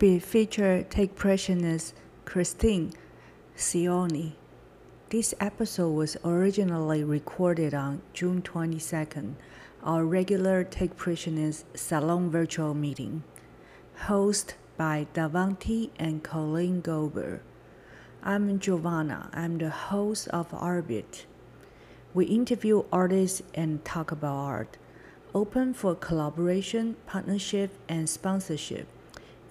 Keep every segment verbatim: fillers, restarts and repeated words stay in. be featured Take-Pressionist Christine Sioni. This episode was originally recorded on June twenty-second, our regular Take-Pressionist Salon virtual meeting, hosted by Davanti and Colleen Gober. I'm Giovanna. I'm the host of Arbit. We interview artists and talk about art. Open for collaboration, partnership, and sponsorship.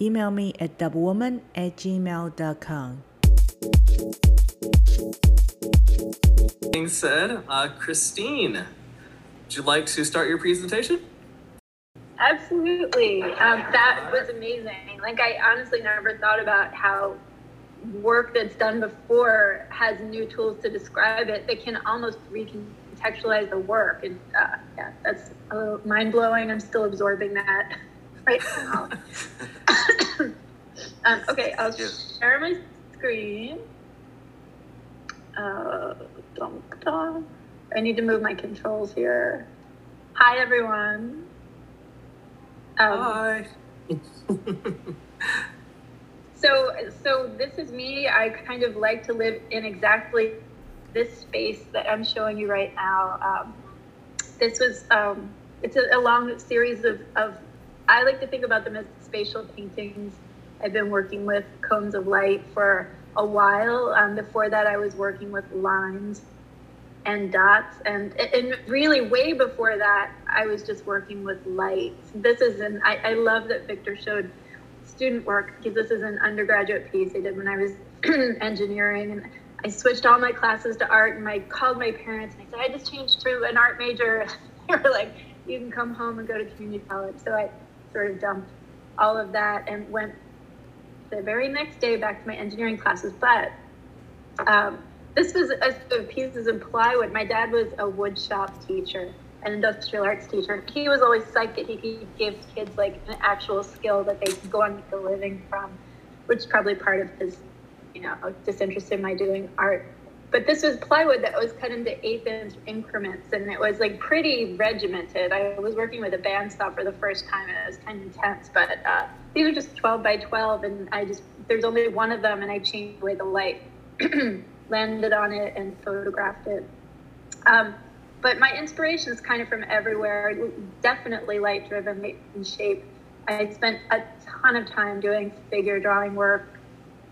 Email me at doublewoman at gmail dot com. That being said, uh, Christine, would you like to start your presentation? Absolutely. Um, that was amazing. Like, I honestly never thought about how work that's done before has new tools to describe it that can almost recontextualize the work. And uh, yeah, that's a little mind-blowing. I'm still absorbing that right now. um, okay, I'll share my screen. Uh, I need to move my controls here. Hi, everyone. Um, Hi. So, so this is me. I kind of like to live in exactly this space that I'm showing you right now. Um, this was, um, it's a, a long series of, of, I like to think about them as spatial paintings. I've been working with cones of light for a while. Um, before that, I was working with lines and dots. And, and really way before that, I was just working with light. This is an, I, I love that Victor showed student work, because this is an undergraduate piece I did when I was engineering, and I switched all my classes to art, and I called my parents and I said, I just changed to an art major. They were like, you can come home and go to community college. So I sort of dumped all of that and went the very next day back to my engineering classes. But um, this was a sort of pieces in plywood. My dad was a wood shop teacher, an industrial arts teacher. He was always psyched that he could give kids like an actual skill that they could go on to a living from, which is probably part of his, you know, disinterest in my doing art. But this was plywood that was cut into eighth inch increments, and it was like pretty regimented. I was working with a bandsaw for the first time, and it was kind of intense, but uh, these are just twelve by twelve, and I just, there's only one of them, and I changed the way the light landed on it and photographed it. Um, But my inspiration is kind of from everywhere, definitely light-driven in shape. I spent a ton of time doing figure drawing work,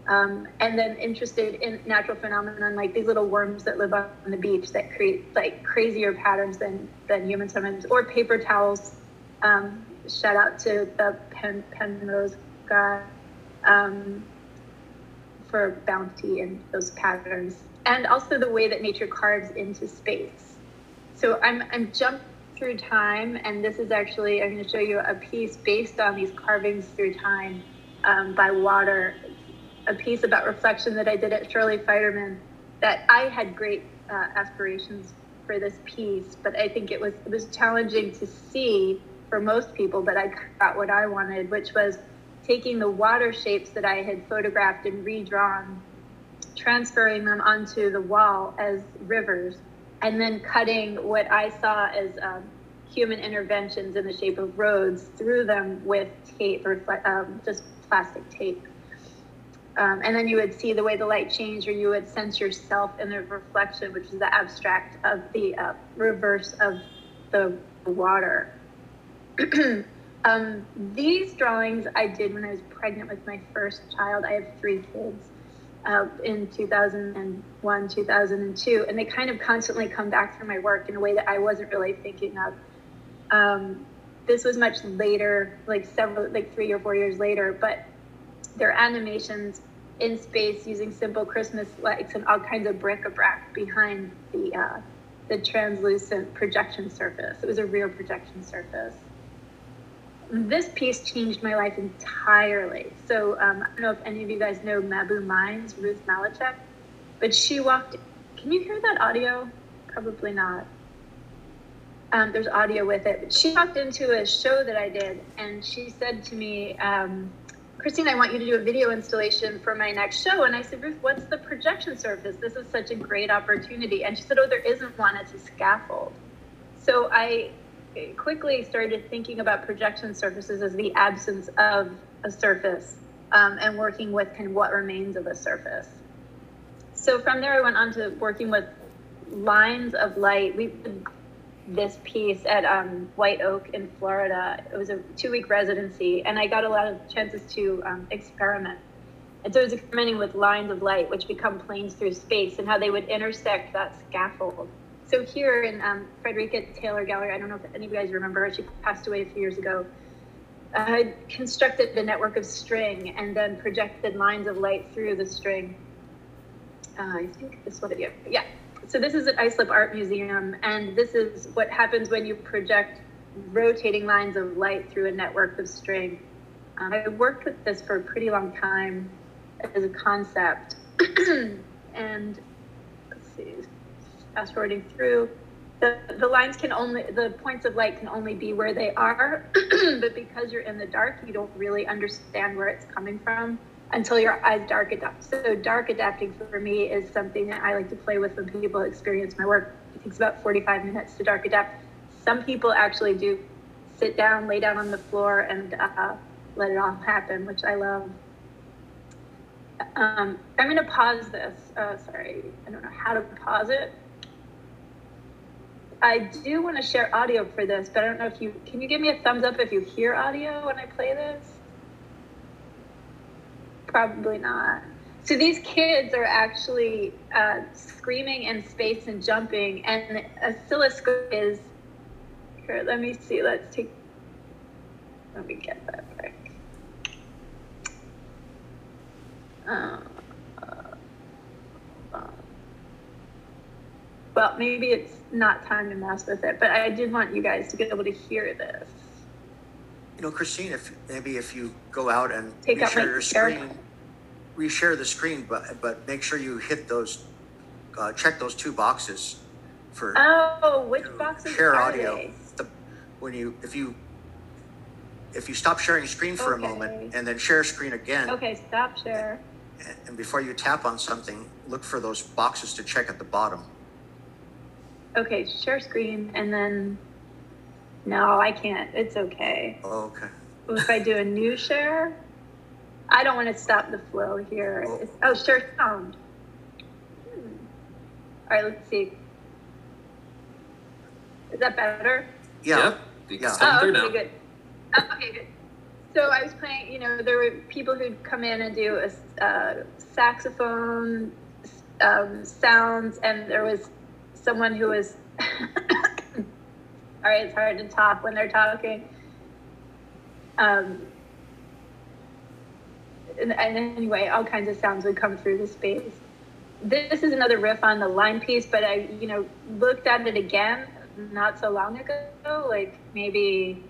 um, and then interested in natural phenomenon, like these little worms that live on the beach that create like crazier patterns than, than humans sometimes, or paper towels. Um, shout out to the Pen, Penrose guy um, for bounty and those patterns, and also the way that nature carves into space. So I'm I'm jumped through time, and this is actually, I'm going to show you a piece based on these carvings through time um, by water, a piece about reflection that I did at Shirley Fireman, that I had great uh, aspirations for this piece, but I think it was it was challenging to see for most people, but I got what I wanted, which was taking the water shapes that I had photographed and redrawn, transferring them onto the wall as rivers, and then cutting what I saw as um, human interventions in the shape of roads through them with tape, or um, just plastic tape. Um, and then you would see the way the light changed, or you would sense yourself in the reflection, which is the abstract of the uh, reverse of the water. um, these drawings I did when I was pregnant with my first child. I have three kids. Uh, in two thousand one, two thousand two, and they kind of constantly come back through my work in a way that I wasn't really thinking of. Um, this was much later, like several, like three or four years later, but they're animations in space using simple Christmas lights and all kinds of bric-a-brac behind the uh, the translucent projection surface. It was a real projection surface. This piece changed my life entirely. So um, I don't know if any of you guys know Mabu Mines, Ruth Malachek, but she walked, can you hear that audio? Probably not. Um, there's audio with it. But she walked into a show that I did, and she said to me, um, Christine, I want you to do a video installation for my next show. And I said, Ruth, what's the projection surface? This is such a great opportunity. And she said, oh, there isn't one, it's a scaffold. So I quickly started thinking about projection surfaces as the absence of a surface, um, and working with kind of what remains of a surface. So from there, I went on to working with lines of light. We did this piece at um, White Oak in Florida. It was a two-week residency, and I got a lot of chances to um, experiment. And so I was experimenting with lines of light, which become planes through space, and how they would intersect that scaffold. So here in um, Frederica Taylor Gallery, I don't know if any of you guys remember her, she passed away a few years ago. I constructed the network of string and then projected lines of light through the string. Uh, I think this one, yeah. yeah. So this is at Islip Art Museum, and this is what happens when you project rotating lines of light through a network of string. Um, I worked with this for a pretty long time as a concept. And let's see, fast forwarding through, the, the lines can only, the points of light can only be where they are, but because you're in the dark, you don't really understand where it's coming from until your eyes dark adapt. So dark adapting for me is something that I like to play with when people experience my work. It takes about forty-five minutes to dark adapt. Some people actually do sit down, lay down on the floor, and uh, let it all happen, which I love. Um, I'm going to pause this. Uh, sorry, I don't know how to pause it. I do want to share audio for this, but I don't know if you, can you give me a thumbs up if you hear audio when I play this? Probably not. So these kids are actually uh, screaming in space and jumping, and the oscilloscope is, here, let me see, let's take, let me get that back. Uh, uh, well, maybe it's not time to mess with it, but I did want you guys to be able to hear this. You know, Christine, if maybe if you go out and take reshare your screen, reshare the screen, but but make sure you hit those, uh, check those two boxes for. Oh, which you know, boxes? Share are audio. They? The, when you if you. If you stop sharing screen for okay. a moment and then share screen again. Okay, stop share. And, and before you tap on something, look for those boxes to check at the bottom. Okay, share screen and then, no, I can't, it's okay. Oh, okay. If I do a new share, I don't want to stop the flow here. Oh, it's, oh share sound. Hmm. All right, let's see. Is that better? Yeah. yeah. yeah. Oh, okay, now. Good. Okay, good. So I was playing, you know, there were people who'd come in and do a uh, saxophone um, sounds, and there was someone who was, all right, it's hard to talk when they're talking. Um, and, and anyway, all kinds of sounds would come through the space. This is another riff on the line piece, but I, you know, looked at it again not so long ago, like maybe...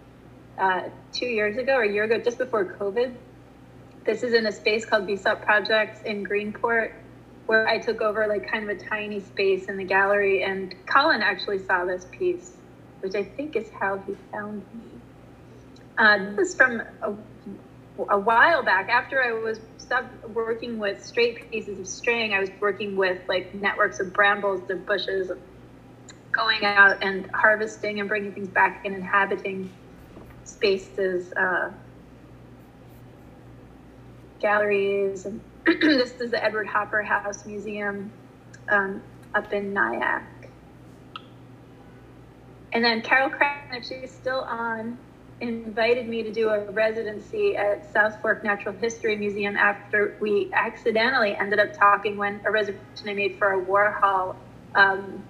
Uh, two years ago or a year ago, just before COVID. This is in a space called B-Sup Projects in Greenport, where I took over like kind of a tiny space in the gallery, and Colin actually saw this piece, which I think is how he found me. Uh, this is from a, a while back. After I was stopped working with straight pieces of string, I was working with like networks of brambles and bushes, going out and harvesting and bringing things back and inhabiting spaces, uh, galleries, and this is the Edward Hopper House Museum um, up in Nyack. And then Carol Kravnick, she's still on, invited me to do a residency at South Fork Natural History Museum after we accidentally ended up talking when a reservation I made for a Warhol um,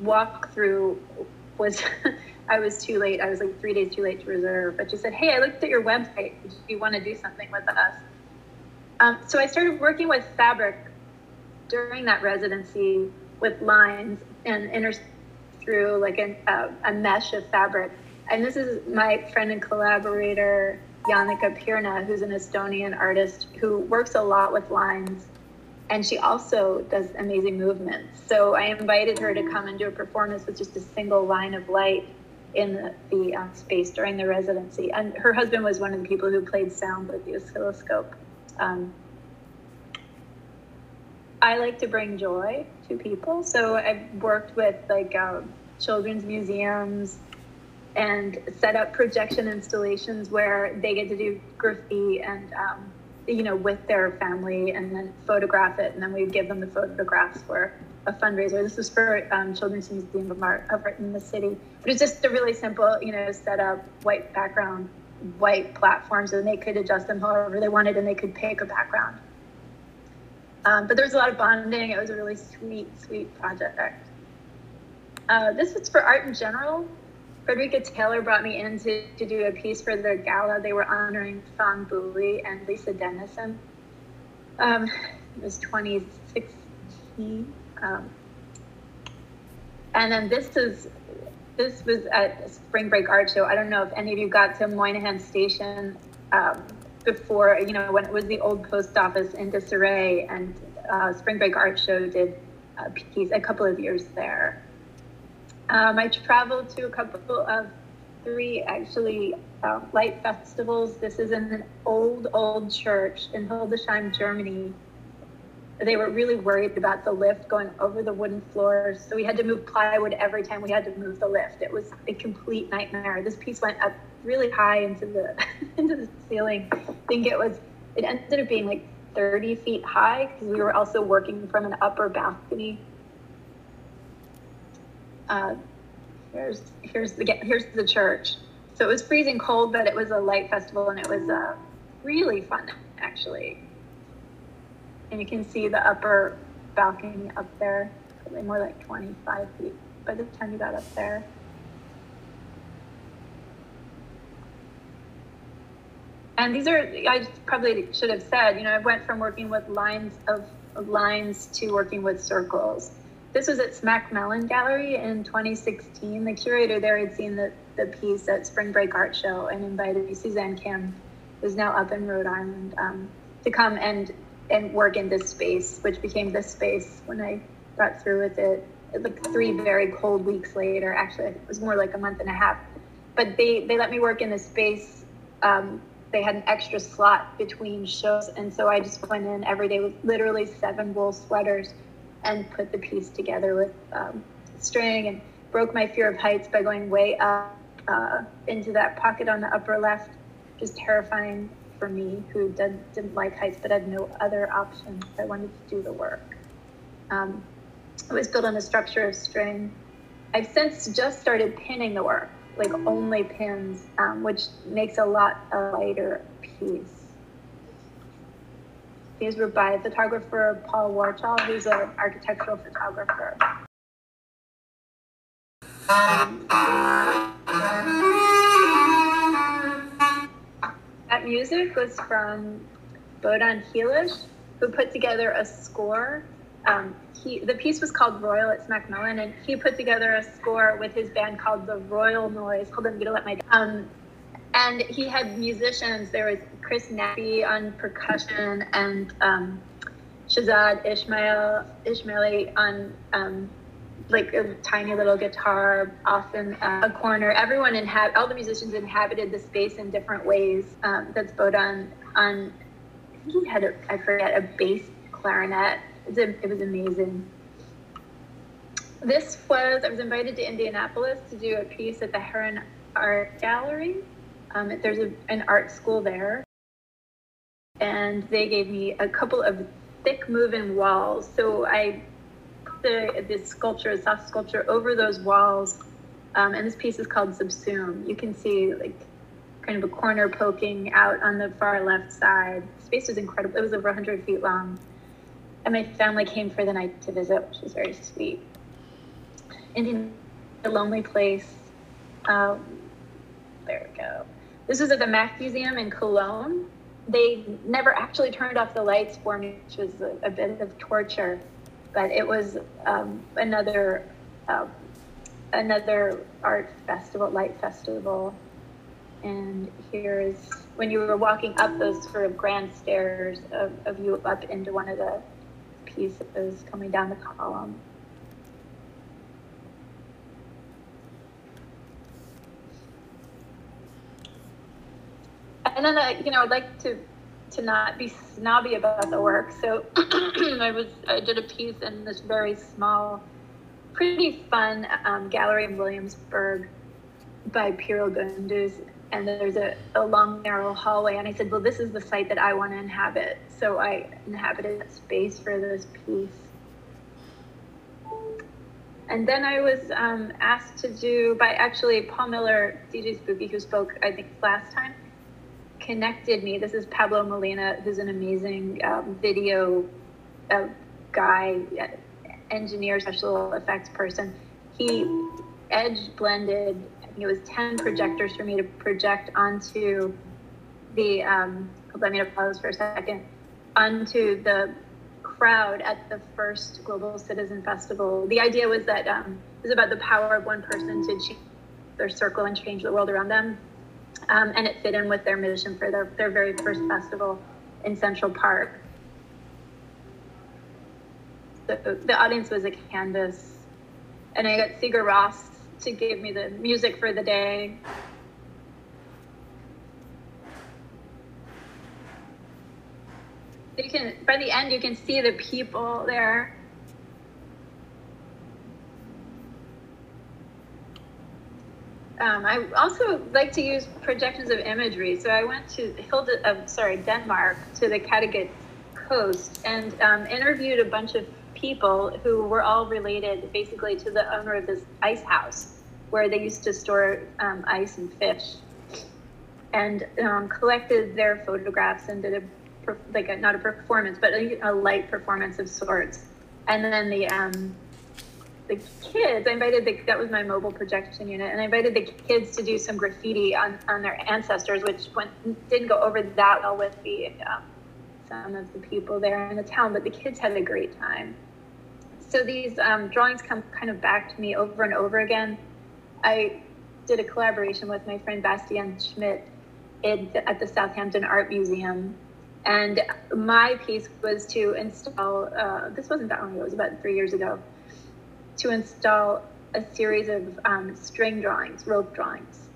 walkthrough was... I was too late. I was like three days too late to reserve, but she said, hey, I looked at your website. Do you want to do something with us? Um, so I started working with fabric during that residency with lines and inter through like an, uh, a mesh of fabric. And this is my friend and collaborator, Janneke Pirna, who's an Estonian artist who works a lot with lines. And she also does amazing movements. So I invited her to come and do a performance with just a single line of light in the, the uh, space during the residency. And her husband was one of the people who played sound with the oscilloscope. Um, I like to bring joy to people. So I've worked with like uh, children's museums and set up projection installations where they get to do graffiti and um, you know, with their family and then photograph it. And then we'd give them the photographs for a fundraiser. This was for um, Children's Museum of Art over in the city. But it's just a really simple, you know, set up, white background, white platforms, and they could adjust them however they wanted, and they could pick a background. Um, but there was a lot of bonding. It was a really sweet, sweet project. Uh, this was for art in general. Frederica Taylor brought me in to, to do a piece for their gala. They were honoring Phong Bui and Lisa Dennison. Um, it was twenty sixteen. Um, and then this is this was at Spring Break Art Show. I don't know if any of you got to Moynihan Station um, before, you know, when it was the old post office in disarray, and uh, Spring Break Art Show did a piece a couple of years there. Um, I traveled to a couple of three actually uh, light festivals. This is in an old, old church in Hildesheim, Germany. They were really worried about the lift going over the wooden floors, so we had to move plywood every time we had to move the lift. It was a complete nightmare. This piece went up really high into the into the ceiling. I think it was it ended up being like thirty feet high, because we were also working from an upper balcony. Uh, here's here's the here's the church. So it was freezing cold, but it was a light festival, and it was uh, really fun actually. And you can see the upper balcony up there, probably more like twenty-five feet by the time you got up there. And these are, I probably should have said, you know, I went from working with lines of, of lines to working with circles. This was at Smack Mellon Gallery in twenty sixteen. The curator there had seen the, the piece at Spring Break Art Show and invited me, Suzanne Kim, who's now up in Rhode Island, um, to come and and work in this space, which became this space when I got through with it, like three very cold weeks later. Actually, it was more like a month and a half. But they, they let me work in this space. Um, they had an extra slot between shows. And so I just went in every day with literally seven wool sweaters and put the piece together with um, string, and broke my fear of heights by going way up uh, into that pocket on the upper left, just terrifying for me, who did, didn't like heights, but had no other option. I wanted to do the work. Um, it was built on a structure of string. I've since just started pinning the work, like only pins, um, which makes a lot a lighter piece. These were by photographer Paul Warchal, who's an architectural photographer. That music was from Bodan Helish, who put together a score. Um, he, the piece was called Royal at Smack Mellon, and he put together a score with his band called The Royal Noise. Hold on, I'm gonna let my um, and he had musicians. There was Chris Nappi on percussion, and um, Shazad Ismail Ismaili on um, like a tiny little guitar, often uh, a corner. Everyone inhab all the musicians inhabited the space in different ways. Um, that's Bodan on, I think he had a, I forget, a bass clarinet. It was, a, it was amazing. This was, I was invited to Indianapolis to do a piece at the Heron Art Gallery. Um, there's a, an art school there. And they gave me a couple of thick moving walls. So I The, the sculpture, soft sculpture over those walls, um, and this piece is called Subsume. You can see like kind of a corner poking out on the far left side. The space was incredible. It was over one hundred feet long, and my family came for the night to visit, which was very sweet. Indian, a lonely place. Um, there we go. This was at the Mack Museum in Cologne. They never actually turned off the lights for me, which was a, a bit of torture. But it was um, another uh, another art festival, light festival. And here's when you were walking up those sort of grand stairs of, of you up into one of the pieces coming down the column. And then, uh, you know, I'd like to to not be snobby about the work. So I was, I did a piece in this very small, pretty fun um, gallery in Williamsburg by Piero Gondus, and there's a, a long, narrow hallway. And I said, well, this is the site that I want to inhabit. So I inhabited that space for this piece. And then I was um, asked to do, by actually Paul Miller, D J Spooky, who spoke, I think, last time, connected me. This is Pablo Molina, who's an amazing um, video uh, guy, engineer, special effects person. He edge blended, I think it was ten projectors for me to project onto the, um, let me pause for a second, onto the crowd at the first Global Citizen Festival. The idea was that um, it was about the power of one person to change their circle and change the world around them. Um, and it fit in with their mission for their, their very first festival in Central Park. The, the audience was a canvas. And I got Sigur Rós to give me the music for the day. You can, by the end, you can see the people there. Um, I also like to use projections of imagery. So I went to Hilde, uh, sorry, Denmark, to the Kattegat coast, and um, interviewed a bunch of people who were all related basically to the owner of this ice house where they used to store um, ice and fish, and um, collected their photographs and did a like a, not a performance, but a, a light performance of sorts. And then the um, the kids, I invited the, that was my mobile projection unit, and I invited the kids to do some graffiti on, on their ancestors, which went, didn't go over that well with the um, some of the people there in the town, but the kids had a great time. So these um, drawings come kind of back to me over and over again. I did a collaboration with my friend Bastian Schmidt at the Southampton Art Museum. And my piece was to install, uh, this wasn't that long ago, it was about three years ago, to install a series of um, string drawings, rope drawings.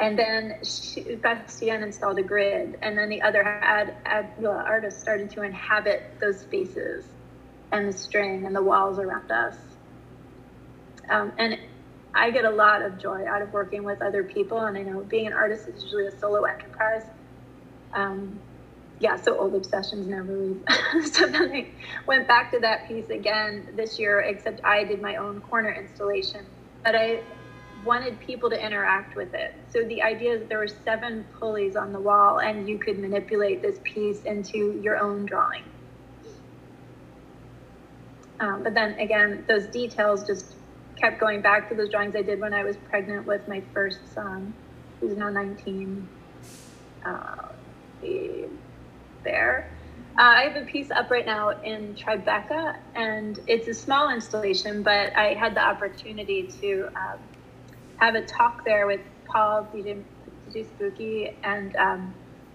And then she, Bastien installed a grid, and then the other ad, ad, well, artists started to inhabit those spaces and the string and the walls around us. Um, and I get a lot of joy out of working with other people, and I know being an artist is usually a solo enterprise. Um, yeah, so old obsessions never leave. So then I went back to that piece again this year, except I did my own corner installation, but I wanted people to interact with it. So the idea is there were seven pulleys on the wall, and you could manipulate this piece into your own drawing. Um, but then again, those details just kept going back to those drawings I did when I was pregnant with my first son, who's now nineteen. Uh, there. Uh, I have a piece up right now in Tribeca, and it's a small installation, but I had the opportunity to um, have a talk there with Paul, D J, D J Spooky, and um,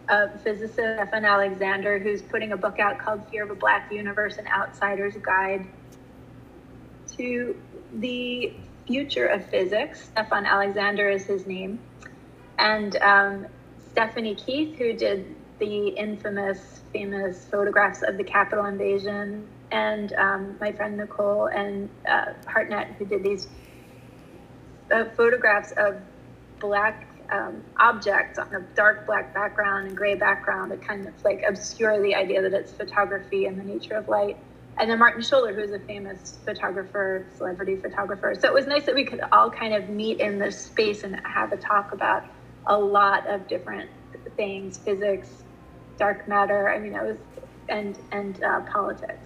a physicist, Stefan Alexander, who's putting a book out called Fear of a Black Universe, An Outsider's Guide to the Future of Physics. Stefan Alexander is his name. And um, Stephanie Keith, who did the infamous, famous photographs of the Capitol invasion, and um, my friend Nicole and uh, Hartnett, who did these uh, photographs of black um, objects on a dark black background and gray background that kind of like obscure the idea that it's photography and the nature of light. And then Martin Schuller, who's a famous photographer, celebrity photographer. So it was nice that we could all kind of meet in this space and have a talk about a lot of different things, physics, dark matter, I mean, I was, and, and uh, politics.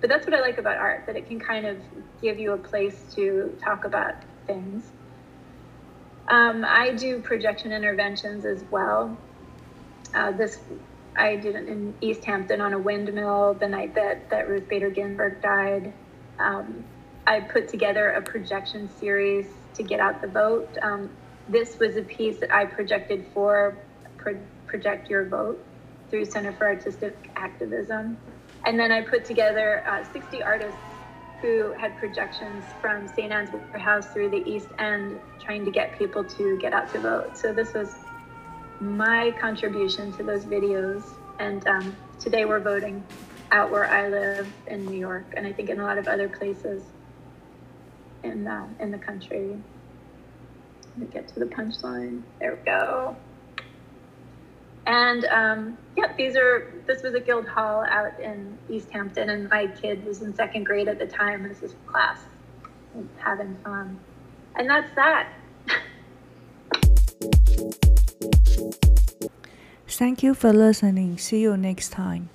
But that's what I like about art, that it can kind of give you a place to talk about things. Um, I do projection interventions as well. Uh, this, I did it in East Hampton on a windmill the night that, that Ruth Bader Ginsburg died. Um, I put together a projection series to get out the vote. Um, This was a piece that I projected for Pro- Project Your Vote through Center for Artistic Activism. And then I put together uh, sixty artists who had projections from Saint Anne's Waterhouse through the East End, trying to get people to get out to vote. So this was my contribution to those videos. And um, today we're voting out where I live in New York, and I think in a lot of other places in, uh, in the country. Let me get to the punchline. There we go. And um, yeah, these are, this was a guild hall out in East Hampton, and my kid was in second grade at the time. This is class, having fun. And that's that. Thank you for listening. See you next time.